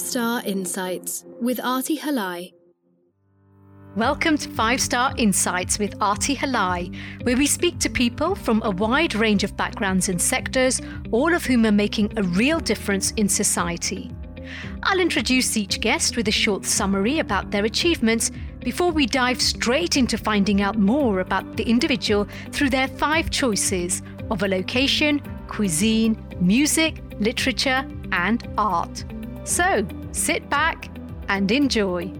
5-Star Insights with Arti Halai. Welcome to 5-Star Insights with Arti Halai, where we speak to people from a wide range of backgrounds and sectors, all of whom are making a real difference in society. I'll introduce each guest with a short summary about their achievements before we dive straight into finding out more about the individual through their 5 choices of a location, cuisine, music, literature, and art. So, sit back and enjoy.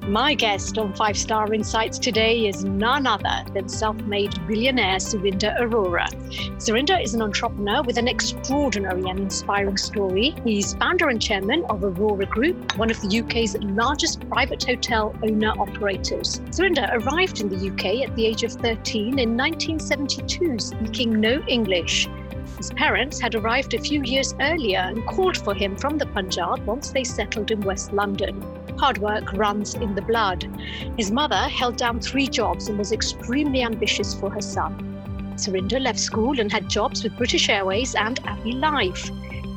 My guest on 5-Star Insights today is none other than self-made billionaire Surinder Arora. Surinder is an entrepreneur with an extraordinary and inspiring story. He's founder and chairman of Arora Group, one of the UK's largest private hotel owner-operators. Surinder arrived in the UK at the age of 13 in 1972, speaking no English. His parents had arrived a few years earlier and called for him from the Punjab once they settled in West London. Hard work runs in the blood. His mother held down 3 jobs and was extremely ambitious for her son. Surinder left school and had jobs with British Airways and Abbey Life.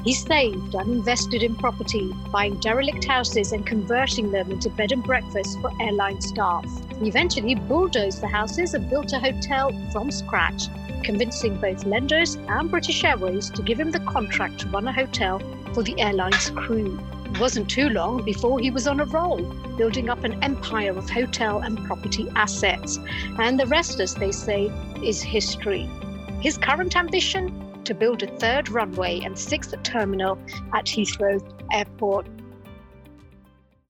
He saved and invested in property, buying derelict houses and converting them into bed and breakfast for airline staff. He eventually bulldozed the houses and built a hotel from scratch, convincing both lenders and British Airways to give him the contract to run a hotel for the airline's crew. It wasn't too long before he was on a roll, building up an empire of hotel and property assets. And the rest, as they say, is history. His current ambition? To build a 3rd runway and 6th terminal at Heathrow Airport.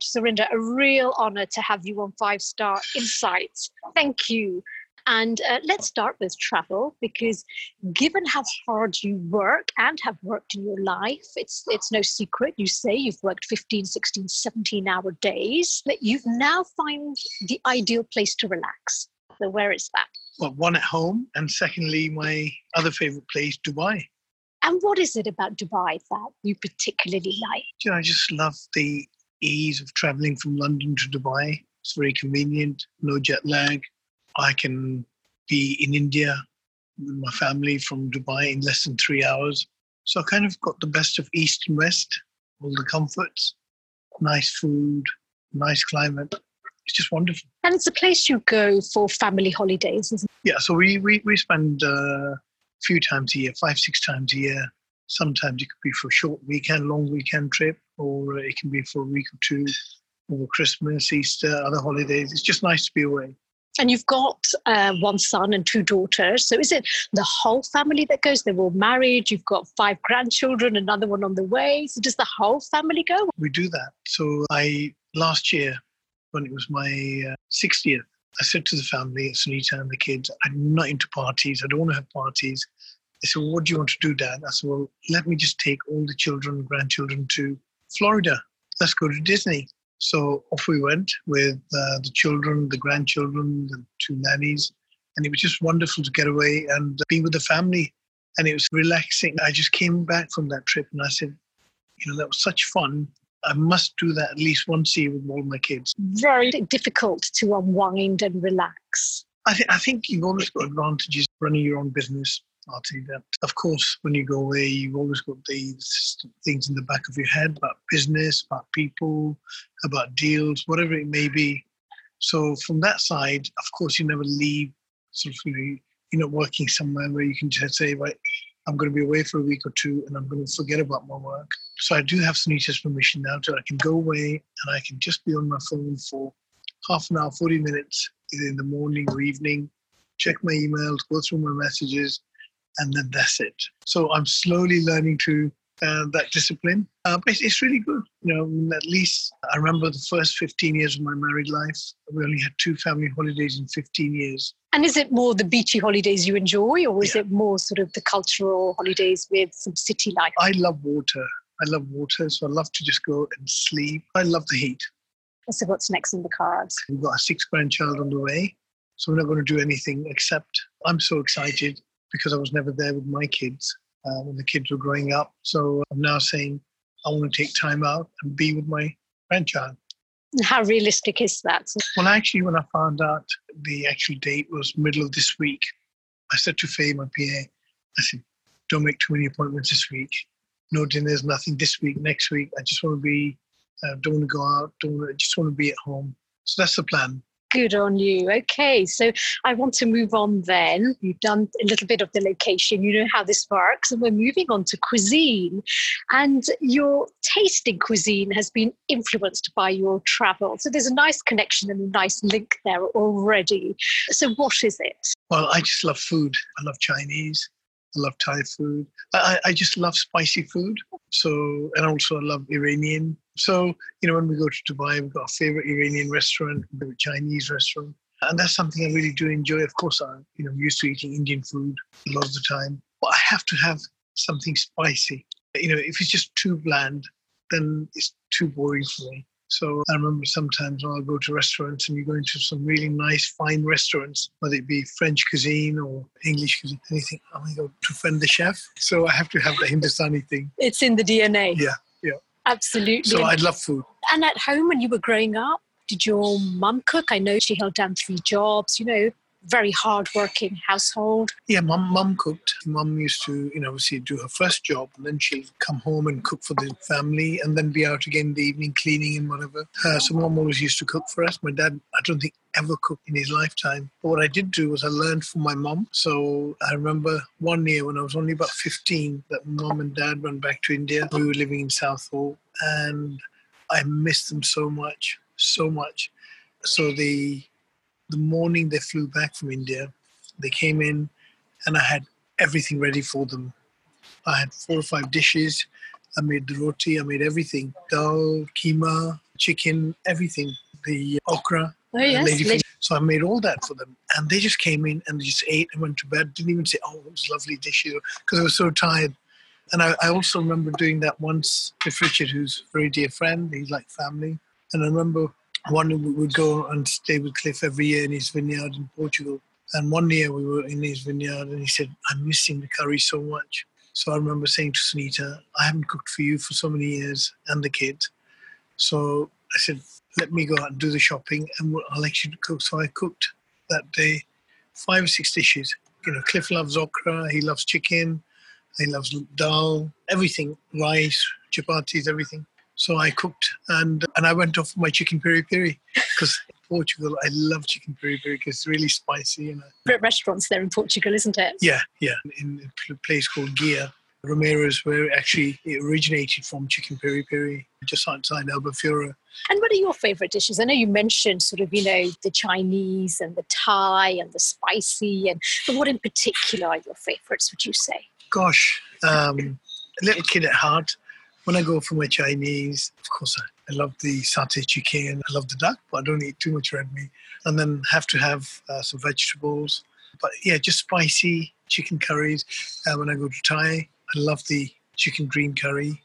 Surinder, a real honor to have you on 5-Star Insights. Thank you. And let's start with travel, because given how hard you work and have worked in your life, it's no secret, you say you've worked 15, 16, 17-hour days, that you've now found the ideal place to relax. So where is that? Well, one at home, and secondly, my other favourite place, Dubai. And what is it about Dubai that you particularly like? You know, I just love the ease of travelling from London to Dubai. It's very convenient, no jet lag. I can be in India with my family from Dubai in less than 3 hours. So I kind of got the best of East and West, all the comforts, nice food, nice climate. It's just wonderful. And it's a place you go for family holidays, isn't it? Yeah, so we spend a few times a year, 5-6 times a year. Sometimes it could be for a short weekend, long weekend trip, or it can be for a week or two, or Christmas, Easter, other holidays. It's just nice to be away. And you've got 1 son and 2 daughters. So is it the whole family that goes? They're all married. You've got 5 grandchildren, another one on the way. So does the whole family go? We do that. So last year, when it was my 60th, I said to the family, Sunita and the kids, I'm not into parties. I don't want to have parties. They said, well, what do you want to do, Dad? I said, well, let me just take all the children and grandchildren to Florida. Let's go to Disney. So off we went with the children, the grandchildren, the 2 nannies. And it was just wonderful to get away and be with the family. And it was relaxing. I just came back from that trip and I said, you know, that was such fun. I must do that at least once a year with all my kids. Very difficult to unwind and relax. I think you've always got advantages running your own business. I'll tell you that. Of course, when you go away, you've always got these things in the back of your head about business, about people, about deals, whatever it may be. So from that side, of course, you never leave. Sort of, you're not working somewhere where you can just say, right, I'm going to be away for a week or 2 and I'm going to forget about my work. So I do have Sunita's permission now to I can go away and I can just be on my phone for half an hour, 40 minutes, either in the morning or evening, check my emails, go through my messages, and then that's it. So I'm slowly learning to that discipline. But it's really good. You know, at least I remember the first 15 years of my married life. We only had 2 family holidays in 15 years. And is it more the beachy holidays you enjoy, or is it more sort of the cultural holidays with some city life? I love water. So I love to just go and sleep. I love the heat. So what's next in the cards? We've got our 6th grandchild on the way. So we're not going to do anything except I'm so excited because I was never there with my kids. When the kids were growing up. So I'm now saying I want to take time out and be with my grandchild. How realistic is that? Well, actually, when I found out the actual date was middle of this week, I said to Faye, my PA, I said, don't make too many appointments this week. No dinners, nothing this week, next week. I just want to be Don't want to go out. Just want to be at home. So that's the plan. Good on you. Okay, so I want to move on then. You've done a little bit of the location. You know how this works. And we're moving on to cuisine. And your taste in cuisine has been influenced by your travel. So there's a nice connection and a nice link there already. So what is it? Well, I just love food. I love Chinese. I love Thai food. I just love spicy food. So, and also I love Iranian. So, you know, when we go to Dubai, we've got a favorite Iranian restaurant, a Chinese restaurant. And that's something I really do enjoy. Of course, I'm used to eating Indian food a lot of the time. But I have to have something spicy. You know, if it's just too bland, then it's too boring for me. So I remember sometimes I'll go to restaurants and you go into some really nice, fine restaurants, whether it be French cuisine or English cuisine, anything. Oh my God, to friend the chef. So I have to have the Hindustani thing. It's in the DNA. Yeah, yeah. Absolutely. So I love food. And at home when you were growing up, did your mum cook? I know she held down 3 jobs, very hard-working household. Yeah, mum cooked. Mum used to, obviously do her first job and then she'd come home and cook for the family and then be out again in the evening cleaning and whatever. So mum always used to cook for us. My dad, I don't think, ever cooked in his lifetime. But what I did do was I learned from my mum. So I remember one year when I was only about 15 that mum and dad went back to India. We were living in Southall and I missed them so much, so much. So the morning they flew back from India, they came in and I had everything ready for them. I had 4 or 5 dishes. I made the roti, I made everything. Dal, keema, chicken, everything. The okra. Oh, yes. So I made all that for them. And they just came in and they just ate and went to bed. Didn't even say, oh, it was lovely dishes, because I was so tired. And I also remember doing that once with Richard, who's a very dear friend. He's like family. And I remember one would go and stay with Cliff every year in his vineyard in Portugal. And one year we were in his vineyard and he said, I'm missing the curry so much. So I remember saying to Sunita, I haven't cooked for you for so many years and the kids. So I said, let me go out and do the shopping and I'll actually cook. So I cooked that day 5 or 6 dishes. Cliff loves okra, he loves chicken, he loves dal, everything, rice, chapatis, everything. So I cooked and I went off for my chicken piri-piri because in Portugal, I love chicken piri-piri because it's really spicy. Great restaurants there in Portugal, isn't it? Yeah, yeah. In a place called Guia, Romero's, where actually it originated from, chicken piri-piri, just outside Albufeira. And what are your favourite dishes? I know you mentioned sort of, the Chinese and the Thai and the spicy. But what in particular are your favourites, would you say? Gosh, little kid at heart. When I go for my Chinese, of course, I love the satay chicken. I love the duck, but I don't eat too much red meat. And then have to have some vegetables. But yeah, just spicy chicken curries. When I go to Thai, I love the chicken green curry.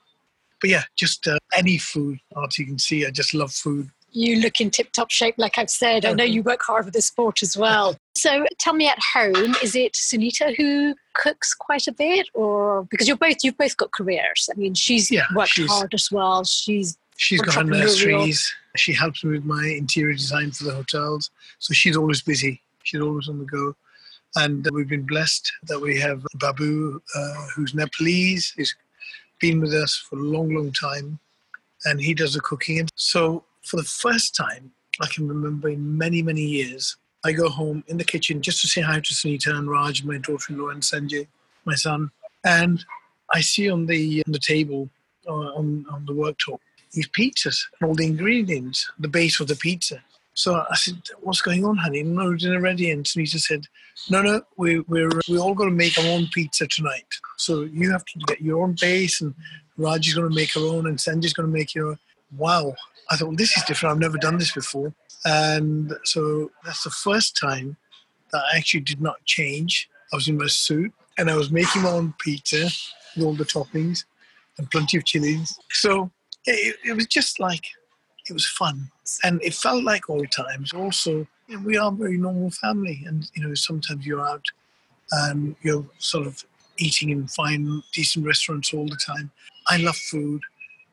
But yeah, just any food. As you can see, I just love food. You look in tip-top shape, like I've said. I know you work hard with the sport as well. So tell me, at home, is it Sunita who cooks quite a bit, or because you've both got careers? I mean, she's worked hard as well. She's got her nurseries. She helps me with my interior design for the hotels. So she's always busy. She's always on the go. And we've been blessed that we have Babu, who's Nepalese. He's been with us for a long, long time, and he does the cooking. And so, for the first time, I can remember in many, many years, I go home in the kitchen just to say hi to Sunita and Raj, my daughter-in-law, and Sanjay, my son. And I see on the table, on the worktop, these pizzas and all the ingredients, the base of the pizza. So I said, what's going on, honey? No dinner ready. And Sunita said, no, we're all going to make our own pizza tonight. So you have to get your own base, and Raj is going to make her own, and Sanjay's going to make your own. Wow. I thought, well, this is different. I've never done this before. And so that's the first time that I actually did not change. I was in my suit and I was making my own pizza with all the toppings and plenty of chilies. So it was just like, it was fun. And it felt like old times. Also, we are a very normal family. And, sometimes you're out and you're sort of eating in fine, decent restaurants all the time. I love food.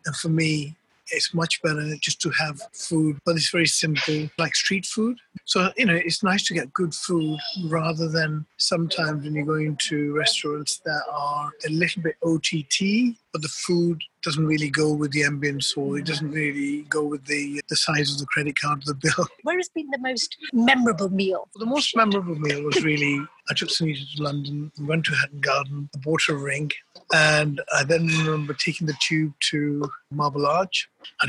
And for me, It's much better just to have food, but it's very simple, like street food. So, you know, it's nice to get good food rather than sometimes when you're going to restaurants that are a little bit OTT, but the food doesn't really go with the ambience, or it doesn't really go with the size of the credit card or the bill. What has been the most memorable meal? Well, the most memorable meal was really, I took Sunita to London, we went to Hatton Garden, I bought a ring, and I then remember taking the tube to Marble Arch. I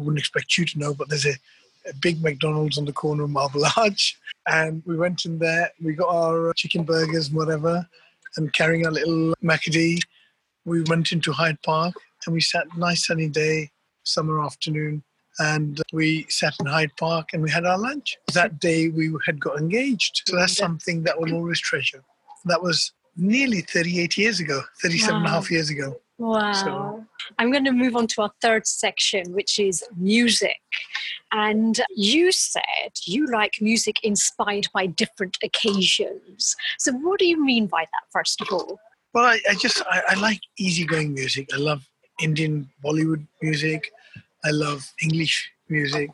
wouldn't expect you to know, but there's a big McDonald's on the corner of Marble Arch. And we went in there, we got our chicken burgers and whatever, and carrying our little Macadie, we went into Hyde Park, and we sat, nice sunny day, summer afternoon, and we sat in Hyde Park and we had our lunch. That day we had got engaged. So that's something that we'll always treasure. That was nearly 38 years ago, 37 and a half years ago. Wow. So I'm going to move on to our third section, which is music. And you said you like music inspired by different occasions. So what do you mean by that, first of all? Well, I like easygoing music. I love Indian Bollywood music. I love English music.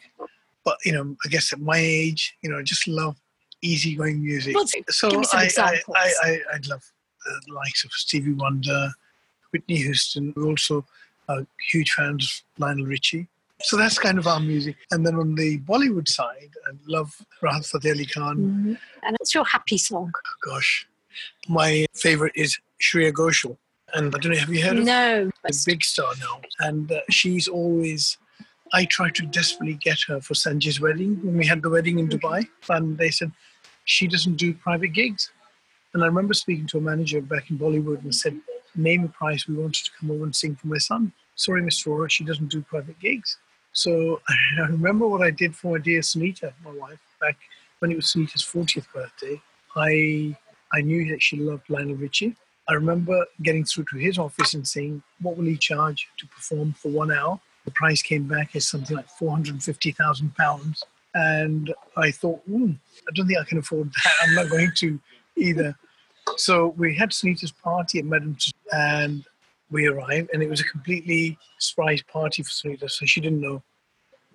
But, you know, I guess at my age, you know, I just love easygoing music. Well, so give me some examples. I'd love the likes of Stevie Wonder, Whitney Houston. We're also huge fans of Lionel Richie. So that's kind of our music. And then on the Bollywood side, I love Rahat Fateh Ali Khan. Mm-hmm. And what's your happy song? Oh, gosh. My favourite is Shreya Ghoshal. And I don't know, have you heard of her? No. A big star now. And she's always, I tried to desperately get her for Sanjay's wedding when we had the wedding in Dubai. And they said, she doesn't do private gigs. And I remember speaking to a manager back in Bollywood and said, name a price, we wanted to come over and sing for my son. Sorry, Mr. Arora, she doesn't do private gigs. So I remember what I did for my dear Sunita, my wife, back when it was Sunita's 40th birthday. I knew that she loved Lionel Richie. I remember getting through to his office and saying, what will he charge to perform for 1 hour? The price came back as something like £450,000. And I thought, I don't think I can afford that. I'm not going to either. So we had Sunita's party at Madame and we arrived, and it was a completely surprise party for Sunita, so she didn't know.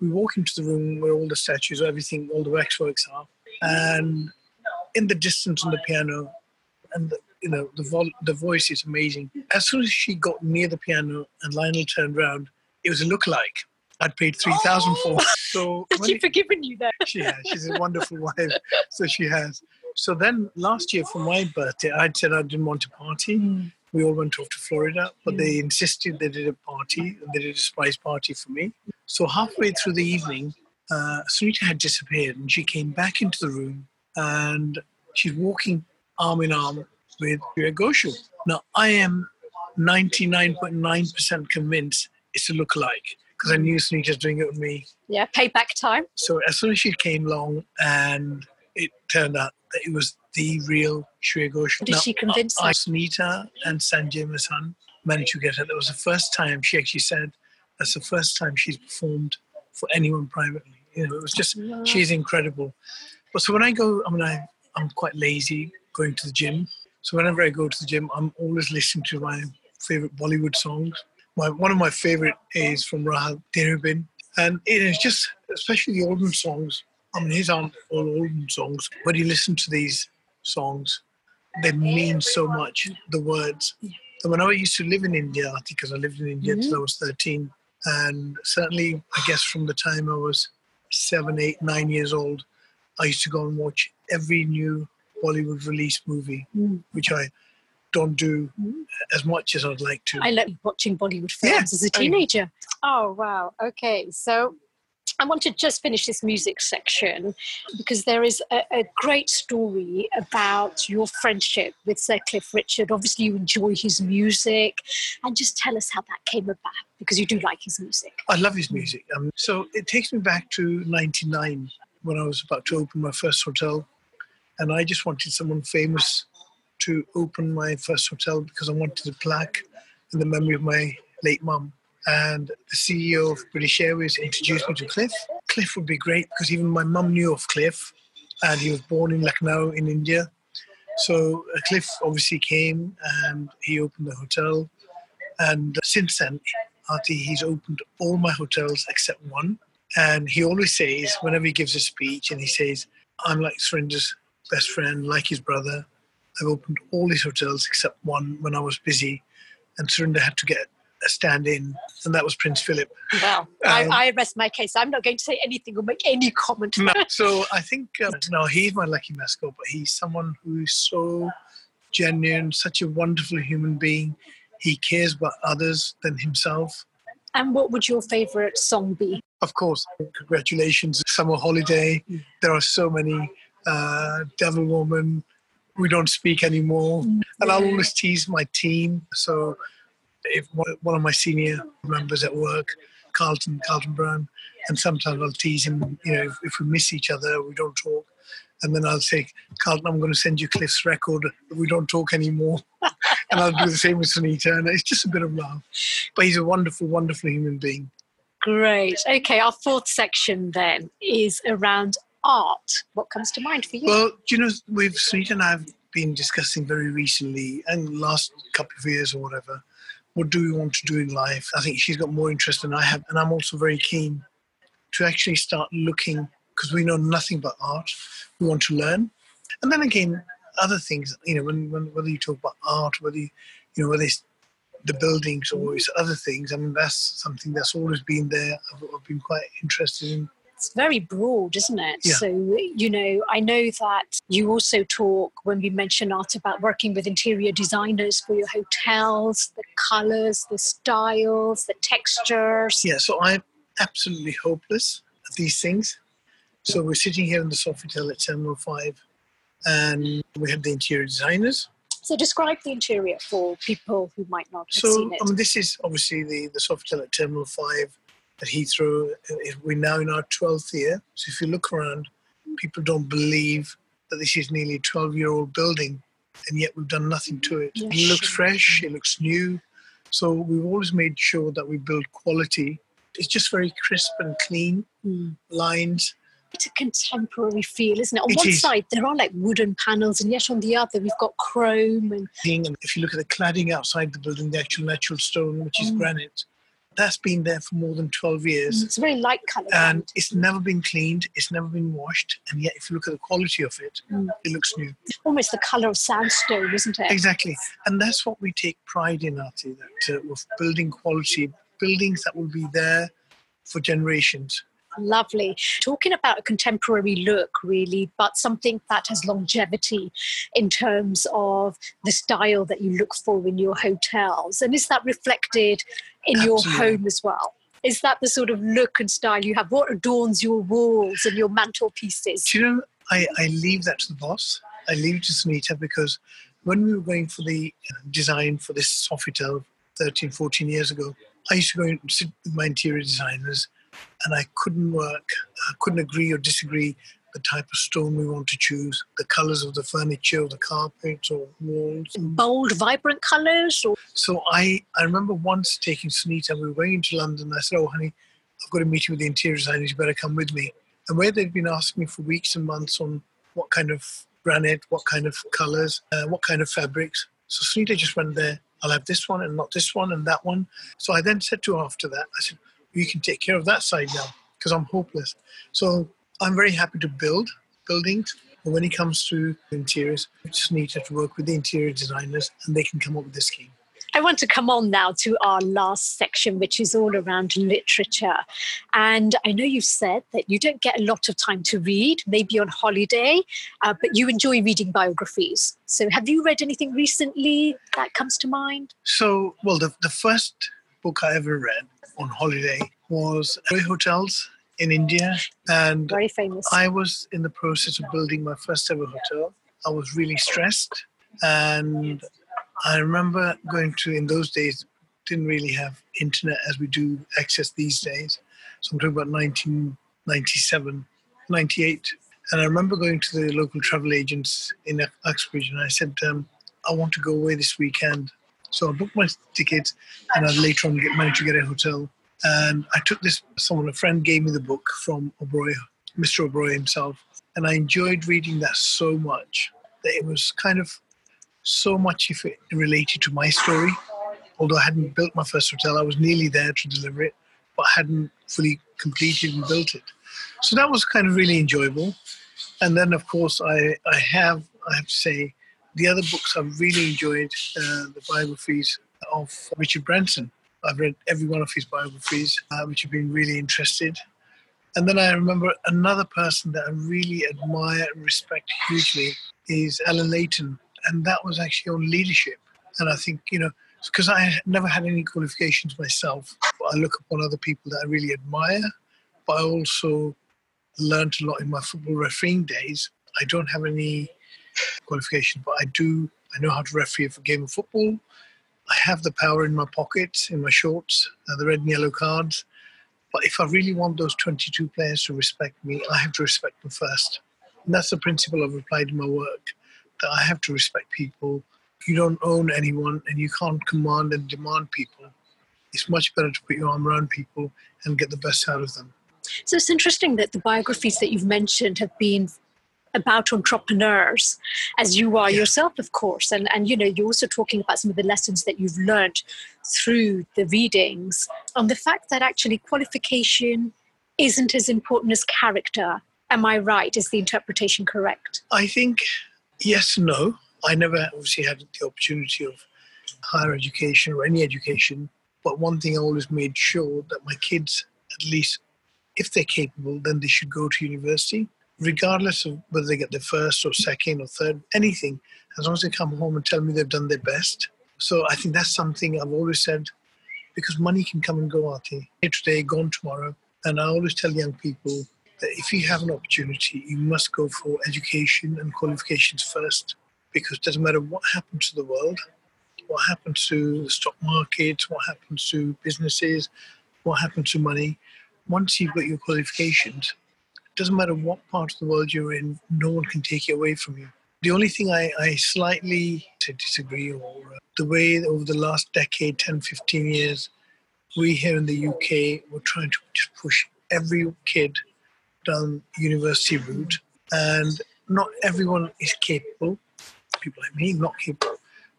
We walk into the room where all the statues, everything, all the waxworks are, and in the distance on the piano, and the voice is amazing. As soon as she got near the piano and Lionel turned round, it was a lookalike. I'd paid 3,000 for. So has she forgiven you then? She has. She's a wonderful wife, so she has. So then last year for my birthday, I'd said I didn't want a party. Mm. We all went off to Florida, but they insisted they did a party. They did a surprise party for me. So halfway through the evening, Sunita had disappeared, and she came back into the room, and she's walking arm in arm with Shreya Ghoshal. Now, I am 99.9% convinced it's a lookalike, because I knew Sunita's doing it with me. Yeah, payback time. So as soon as she came along, and it turned out that it was the real Shreya Ghoshal. Did she convince her? Sunita and Sanjay, my son, managed to get her. That was the first time she actually said, that's the first time she's performed for anyone privately. You know, it was just, she's incredible. But so when I go, I'm quite lazy going to the gym. So whenever I go to the gym, I'm always listening to my favourite Bollywood songs. One of my favourite is from Rahat Fateh. And it is just, especially the Oldham songs. I mean, his aren't all Oldham songs, but you listen to these songs, they mean so much, the words. And when I used to live in India, because I lived in India till I was 13, and certainly, I guess, from the time I was 7, 8, 9 years old, I used to go and watch every new Bollywood release movie, which I don't do as much as I'd like to. I like watching Bollywood films as a teenager. Oh, wow. Okay, so I want to just finish this music section because there is a great story about your friendship with Sir Cliff Richard. Obviously, you enjoy his music. And just tell us how that came about, because you do like his music. I love his music. So it takes me back to 99, when I was about to open my first hotel. And I just wanted someone famous to open my first hotel because I wanted a plaque in the memory of my late mum. And the CEO of British Airways introduced me to Cliff. Cliff would be great because even my mum knew of Cliff, and he was born in Lucknow in India. So Cliff obviously came and he opened the hotel. And since then, Arti, he's opened all my hotels except one. And he always says, whenever he gives a speech, and he says, I'm like Surinder's best friend, like his brother. I've opened all his hotels except one when I was busy. And Surinder had to get a stand-in, and that was Prince Philip. Wow. I rest my case. I'm not going to say anything or make any comment. No. So I think, he's my lucky mascot, but he's someone who's so genuine, such a wonderful human being. He cares about others than himself. And what would your favourite song be? Of course, Congratulations, Summer Holiday. There are so many. Devil Woman, We Don't Speak Anymore. And I'll always tease my team. So if one of my senior members at work, Carlton Brown, and sometimes I'll tease him, if we miss each other, we don't talk. And then I'll say, Carlton, I'm going to send you Cliff's record, We Don't Talk Anymore. And I'll do the same with Sunita. And it's just a bit of love. But he's a wonderful, wonderful human being. Great. Okay, our fourth section then is around art. What comes to mind for you? Well, with Sunita and I have been discussing very recently, and last couple of years or whatever, what do we want to do in life? I think she's got more interest than I have, and I'm also very keen to actually start looking, because we know nothing about art. We want to learn. And then again, other things, when whether you talk about art, whether it's the buildings or it's other things, I mean, that's something that's always been there. I've been quite interested in. It's very broad, isn't it? Yeah. So, I know that you also talk, when we mention art, about working with interior designers for your hotels, the colours, the styles, the textures. Yeah, so I'm absolutely hopeless at these things. So we're sitting here in the Sofitel at Terminal 5 and we have the interior designers. So describe the interior for people who might not have seen it. So, this is obviously the Sofitel at Terminal 5. At Heathrow, we're now in our 12th year. So if you look around, people don't believe that this is nearly a 12-year-old building, and yet we've done nothing to it. Yeah, it looks fresh, it looks new. So we've always made sure that we build quality. It's just very crisp and clean lines. It's a contemporary feel, isn't it? On one side, there are like wooden panels, and yet on the other, we've got chrome. And if you look at the cladding outside the building, the actual natural stone, which is granite, that's been there for more than 12 years. It's very light coloured. And it's never been cleaned, it's never been washed, and yet if you look at the quality of it, it looks new. Almost the colour of sandstone, isn't it? Exactly. And that's what we take pride in, Arti, that with building quality, buildings that will be there for generations. Lovely. Talking about a contemporary look, really, but something that has longevity in terms of the style that you look for in your hotels. And is that reflected in your home as well? Is that the sort of look and style you have? What adorns your walls and your mantelpieces? Do you know, I leave that to the boss. I leave it to Sunita, because when we were going for the design for this Sofitel 13, 14 years ago, I used to go and sit with my interior designers, and I couldn't agree or disagree the type of stone we want to choose, the colours of the furniture, or the carpets or walls. Bold, vibrant colours? So I remember once taking Sunita, we were going into London, and I said, oh honey, I've got a meeting with the interior designers, you better come with me. And where they'd been asking me for weeks and months on what kind of granite, what kind of colours, what kind of fabrics. So Sunita just went there, I'll have this one and not this one and that one. So I then said to her after that, I said, you can take care of that side now, because I'm hopeless. So I'm very happy to build buildings. But when it comes to interiors, we just need to work with the interior designers, and they can come up with the scheme. I want to come on now to our last section, which is all around literature. And I know you've said that you don't get a lot of time to read, maybe on holiday, but you enjoy reading biographies. So have you read anything recently that comes to mind? So, well, the first book I ever read on holiday was Oberoi Hotels in India, and very famous. I was in the process of building my first ever hotel. I was really stressed, and I remember going to, in those days, didn't really have internet as we do access these days. So I'm talking about 1997, 98. And I remember going to the local travel agents in Uxbridge, and I said, I want to go away this weekend. So I booked my ticket, and I later on managed to get a hotel. And I took this, a friend gave me the book from Oberoi, Mr. Oberoi himself. And I enjoyed reading that so much that it was kind of so much related to my story although I hadn't built my first hotel. I was nearly there to deliver it, but hadn't fully completed and built it. So that was kind of really enjoyable. And then, of course, I have to say, the other books I've really enjoyed, the biographies of Richard Branson. I've read every one of his biographies, which have been really interested. And then I remember another person that I really admire and respect hugely is Alan Layton. And that was actually on leadership. And I think, you know, because I never had any qualifications myself, I look upon other people that I really admire, but I also learned a lot in my football refereeing days. I don't have any qualifications, but I know how to referee a game of football. I have the power in my pockets, in my shorts, the red and yellow cards. But if I really want those 22 players to respect me, I have to respect them first. And that's the principle I've applied in my work, that I have to respect people. You don't own anyone and you can't command and demand people. It's much better to put your arm around people and get the best out of them. So it's interesting that the biographies that you've mentioned have been about entrepreneurs, as you are yourself, of course. And you know, you're also talking about some of the lessons that you've learned through the readings on the fact that actually qualification isn't as important as character. Am I right? Is the interpretation correct? I think yes and no. I never obviously had the opportunity of higher education or any education. But one thing I always made sure that my kids, at least if they're capable, then they should go to university, regardless of whether they get their first or second or third, anything, as long as they come home and tell me they've done their best. So I think that's something I've always said, because money can come and go, Arti. Here today, gone tomorrow. And I always tell young people that if you have an opportunity, you must go for education and qualifications first, because it doesn't matter what happens to the world, what happens to the stock markets, what happens to businesses, what happens to money. Once you've got your qualifications, it doesn't matter what part of the world you're in, no one can take it away from you. The only thing I slightly disagree or the way over the last decade, 10, 15 years, we here in the UK were trying to just push every kid down the university route. And not everyone is capable. People like me, not capable.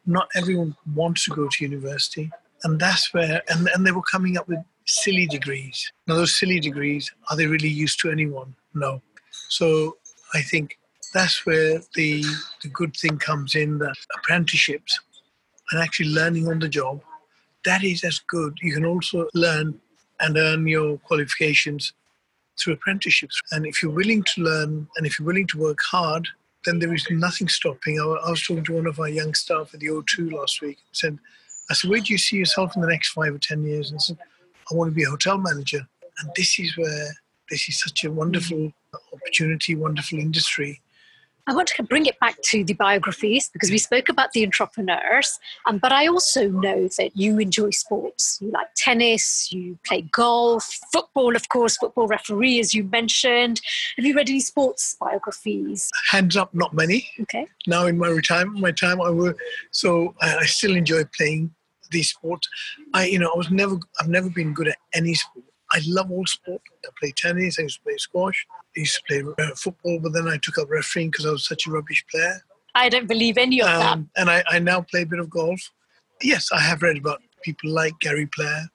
Not everyone wants to go to university. And that's where, and they were coming up with silly degrees. Now those silly degrees, are they really used to anyone? No. So I think that's where the good thing comes in, that apprenticeships and actually learning on the job, that is as good. You can also learn and earn your qualifications through apprenticeships. And if you're willing to learn and if you're willing to work hard, then there is nothing stopping. I was talking to one of our young staff at the O2 last week and said, where do you see yourself in the next 5 or 10 years? And I said, I want to be a hotel manager. And this is where, this is such a wonderful opportunity, wonderful industry. I want to bring it back to the biographies because we spoke about the entrepreneurs, but I also know that you enjoy sports. You like tennis, you play golf, football, of course, football referee, as you mentioned. Have you read any sports biographies? Hands up, not many. Okay. Now in my retirement, I still enjoy playing these sports. I've never been good at any sport. I love all sport. I play tennis, I used to play squash, I used to play football, but then I took up refereeing because I was such a rubbish player. I don't believe any of that. And I now play a bit of golf. Yes, I have read about people like Gary Player,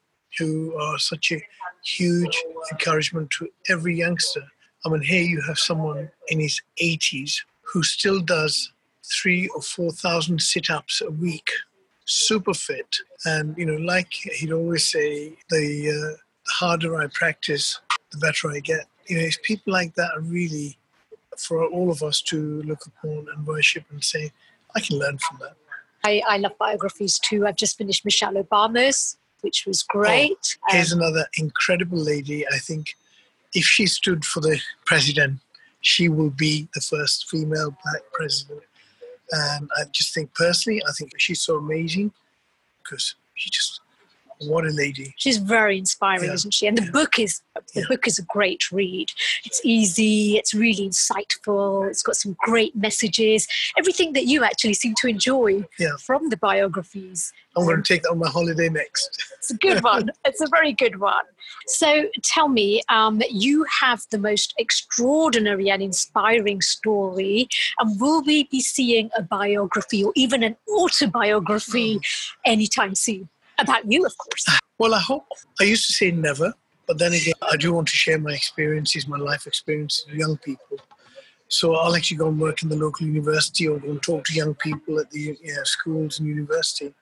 who are such a huge encouragement to every youngster. I mean, here you have someone in his 80s who still does 3,000 or 4,000 sit-ups a week, super fit. And, you know, like he'd always say, the harder I practice, the better I get. You know, it's people like that are really for all of us to look upon and worship and say, I can learn from that. I love biographies too. I've just finished Michelle Obama's, which was great. Oh, here's another incredible lady. I think if she stood for the president, she will be the first female black president. And I just think personally, I think she's so amazing because she just... What a lady. She's very inspiring, isn't she? And the book is a great read. It's easy. It's really insightful. It's got some great messages. Everything that you actually seem to enjoy from the biographies. I'm going to take that on my holiday next. It's a good one. It's a very good one. So tell me, you have the most extraordinary and inspiring story. And will we be seeing a biography or even an autobiography anytime soon? About you, of course. Well, I hope. I used to say never, but then again, I do want to share my experiences, my life experiences with young people. So I'll actually go and work in the local university or go and talk to young people at the schools and university.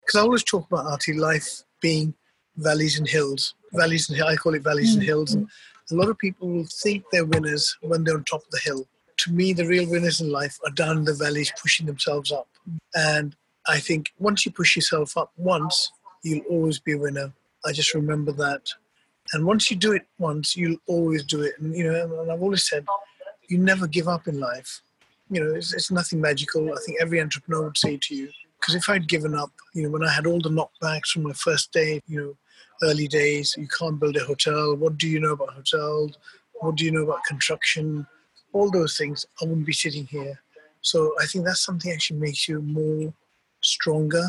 Because I always talk about Arti life being valleys and hills. Valleys and hills, I call it valleys and hills. And a lot of people will think they're winners when they're on top of the hill. To me, the real winners in life are down in the valleys, pushing themselves up. And I think once you push yourself up once, you'll always be a winner. I just remember that. And once you do it once, you'll always do it. And, you know, and I've always said, you never give up in life. You know, it's nothing magical. I think every entrepreneur would say to you, because if I'd given up, you know, when I had all the knockbacks from my first day, you know, early days, you can't build a hotel. What do you know about hotels? What do you know about construction? All those things, I wouldn't be sitting here. So I think that's something that actually makes you more stronger.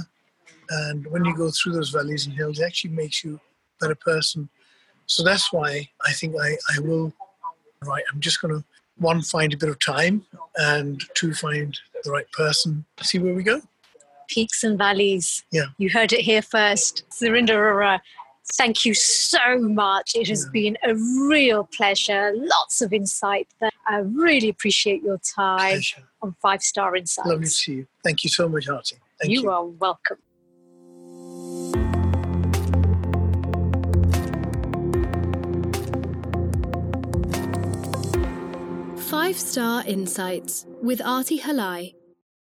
And when you go through those valleys and hills, it actually makes you a better person. So that's why I think I will, right, I'm just going to, one, find a bit of time, and two, find the right person. See where we go. Peaks and valleys. Yeah. You heard it here first. Surinder Arora, thank you so much. It has been a real pleasure. Lots of insight there. I really appreciate your time on Five Star Insights. Lovely to see you. Thank you so much, Arti. You are welcome. Five Star Insights with Arti Halai.